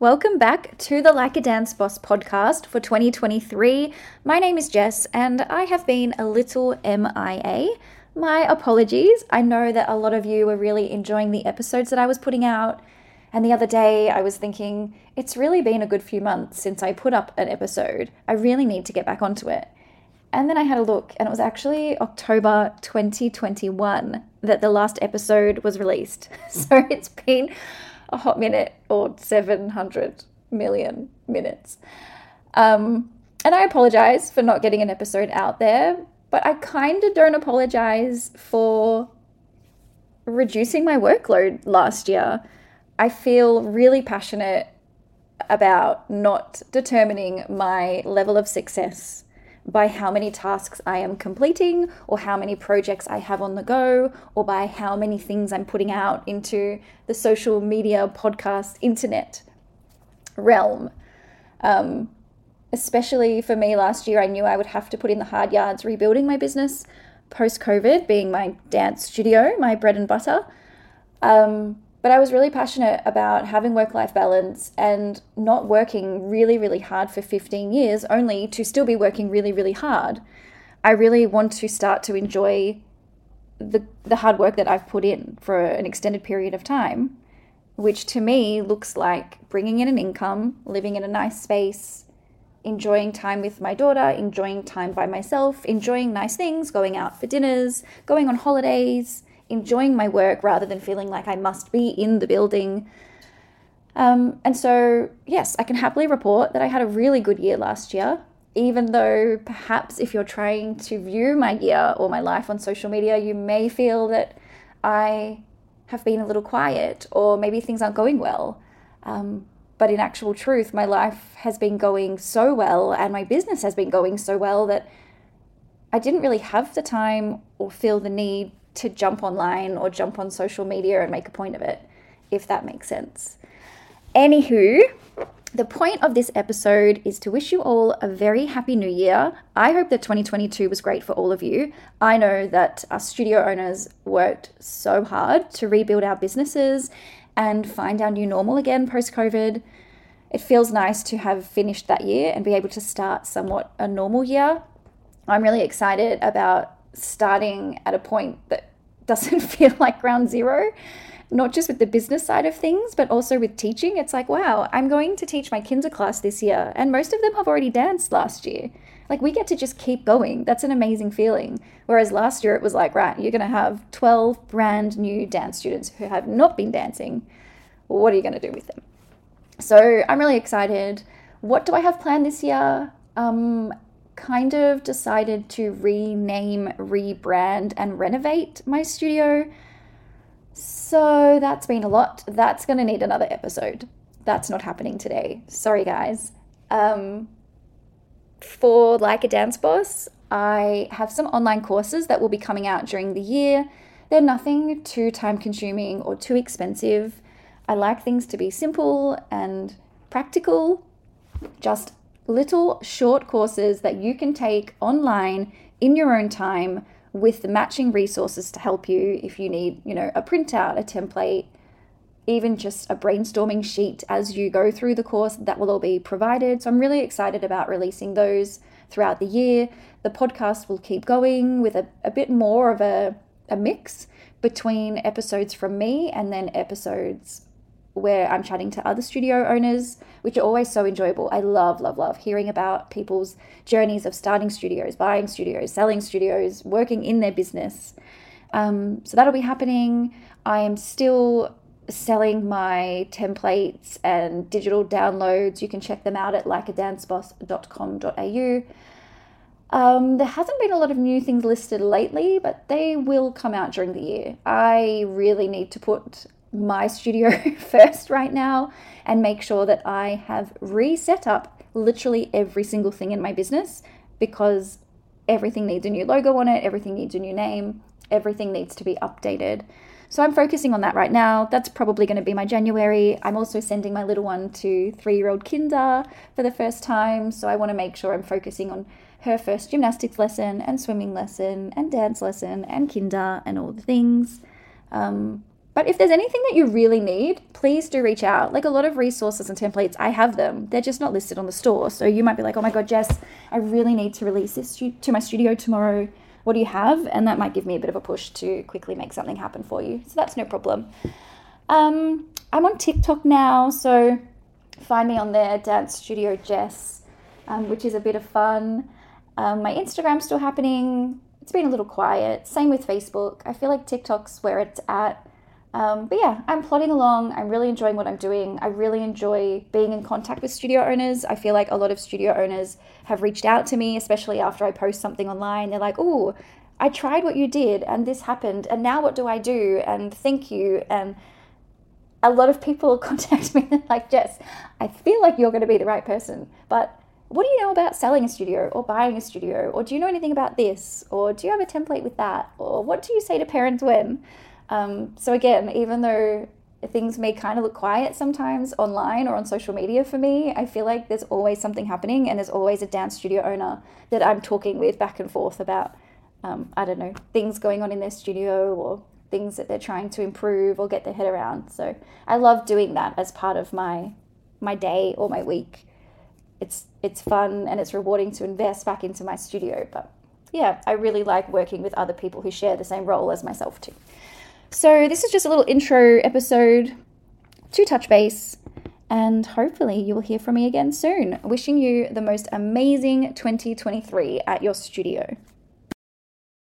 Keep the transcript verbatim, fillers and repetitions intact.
Welcome back to the Like a Dance Boss podcast for twenty twenty-three. My name is Jess and I have been a little M I A. My apologies. I know that a lot of you were really enjoying the episodes that I was putting out. And the other day I was thinking, it's really been a good few months since I put up an episode. I really need to get back onto it. And then I had a look and it was actually October twenty twenty-one that the last episode was released. So it's been a hot minute, or seven hundred million minutes. Um, and I apologize for not getting an episode out there, but I kind of don't apologize for reducing my workload last year. I feel really passionate about not determining my level of success by how many tasks I am completing or how many projects I have on the go or by how many things I'm putting out into the social media, podcast, internet realm. Um, especially for me last year, I knew I would have to put in the hard yards rebuilding my business post-COVID, being my dance studio, my bread and butter. Um, but I was really passionate about having work-life balance and not working really, really hard for fifteen years, only to still be working really, really hard. I really want to start to enjoy the the hard work that I've put in for an extended period of time, which to me looks like bringing in an income, living in a nice space, enjoying time with my daughter, enjoying time by myself, enjoying nice things, going out for dinners, going on holidays, enjoying my work rather than feeling like I must be in the building. Um, and so, yes, I can happily report that I had a really good year last year, even though perhaps if you're trying to view my year or my life on social media, you may feel that I have been a little quiet or maybe things aren't going well. Um, but in actual truth, my life has been going so well and my business has been going so well that I didn't really have the time or feel the need to jump online or jump on social media and make a point of it, if that makes sense. Anywho, the point of this episode is to wish you all a very happy new year. I hope that twenty twenty-two was great for all of you. I know that us studio owners worked so hard to rebuild our businesses and find our new normal again post-COVID. It feels nice to have finished that year and be able to start somewhat a normal year. I'm really excited about starting at a point that doesn't feel like ground zero, not just with the business side of things, but also with teaching. It's like, wow, I'm going to teach my kinder class this year. And most of them have already danced last year. Like, we get to just keep going. That's an amazing feeling. Whereas last year it was like, right, you're going to have twelve brand new dance students who have not been dancing. What are you going to do with them? So I'm really excited. What do I have planned this year? Um, kind of decided to rename, rebrand, and renovate my studio. So that's been a lot. That's going to need another episode. That's not happening today. Sorry, guys. Um, for Like a Dance Boss, I have some online courses that will be coming out during the year. They're nothing too time-consuming or too expensive. I like things to be simple and practical, just little short courses that you can take online in your own time with the matching resources to help you if you need, you know, a printout, a template, even just a brainstorming sheet as you go through the course. That will all be provided. So I'm really excited about releasing those throughout the year. The podcast will keep going with a, a bit more of a, a mix between episodes from me and then episodes where I'm chatting to other studio owners, which are always so enjoyable. I love, love, love hearing about people's journeys of starting studios, buying studios, selling studios, working in their business. Um, so that'll be happening. I am still selling my templates and digital downloads. You can check them out at like a dance boss dot com dot a u. Um, there hasn't been a lot of new things listed lately, but they will come out during the year. I really need to put my studio first right now and make sure that I have reset up literally every single thing in my business, because everything needs a new logo on it, everything needs a new name, everything needs to be updated. So I'm focusing on that right now. That's probably going to be my January. I'm also sending my little one to three-year-old kinder for the first time, so I want to make sure I'm focusing on her first gymnastics lesson and swimming lesson and dance lesson and kinder and all the things. Um, But if there's anything that you really need, please do reach out. Like a lot of resources and templates, I have them. They're just not listed on the store. So you might be like, oh my God, Jess, I really need to release this to my studio tomorrow. What do you have? And that might give me a bit of a push to quickly make something happen for you. So that's no problem. Um, I'm on TikTok now. So find me on there, Dance Studio Jess, um, which is a bit of fun. Um, my Instagram's still happening. It's been a little quiet. Same with Facebook. I feel like TikTok's where it's at. Um, but yeah, I'm plodding along. I'm really enjoying what I'm doing. I really enjoy being in contact with studio owners. I feel like a lot of studio owners have reached out to me, especially after I post something online. They're like, oh, I tried what you did and this happened and now what do I do? And thank you. And a lot of people contact me and like, Jess, I feel like you're going to be the right person, but what do you know about selling a studio or buying a studio? Or do you know anything about this? Or do you have a template with that? Or what do you say to parents when? Um, so again, even though things may kind of look quiet sometimes online or on social media for me, I feel like there's always something happening and there's always a dance studio owner that I'm talking with back and forth about, um, I don't know, things going on in their studio or things that they're trying to improve or get their head around. So I love doing that as part of my, my day or my week. It's, it's fun and it's rewarding to invest back into my studio. But yeah, I really like working with other people who share the same role as myself too. So this is just a little intro episode to touch base, and hopefully you will hear from me again soon. Wishing you the most amazing twenty twenty-three at your studio.